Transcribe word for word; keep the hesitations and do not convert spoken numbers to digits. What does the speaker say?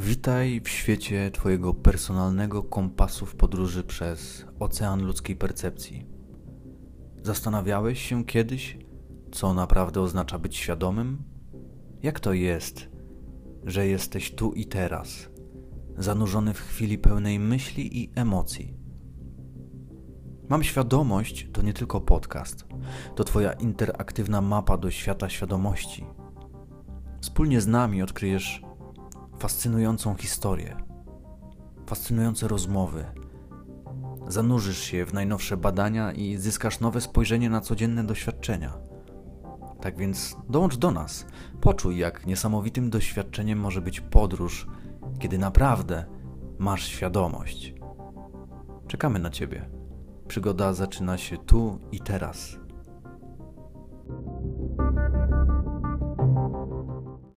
Witaj w świecie Twojego personalnego kompasu w podróży przez ocean ludzkiej percepcji. Zastanawiałeś się kiedyś, co naprawdę oznacza być świadomym? Jak to jest, że jesteś tu i teraz, zanurzony w chwili pełnej myśli i emocji? Mam świadomość to nie tylko podcast, to Twoja interaktywna mapa do świata świadomości. Wspólnie z nami odkryjesz fascynującą historię, fascynujące rozmowy. Zanurzysz się w najnowsze badania i zyskasz nowe spojrzenie na codzienne doświadczenia. Tak więc dołącz do nas, poczuj, jak niesamowitym doświadczeniem może być podróż, kiedy naprawdę masz świadomość. Czekamy na Ciebie. Przygoda zaczyna się tu i teraz.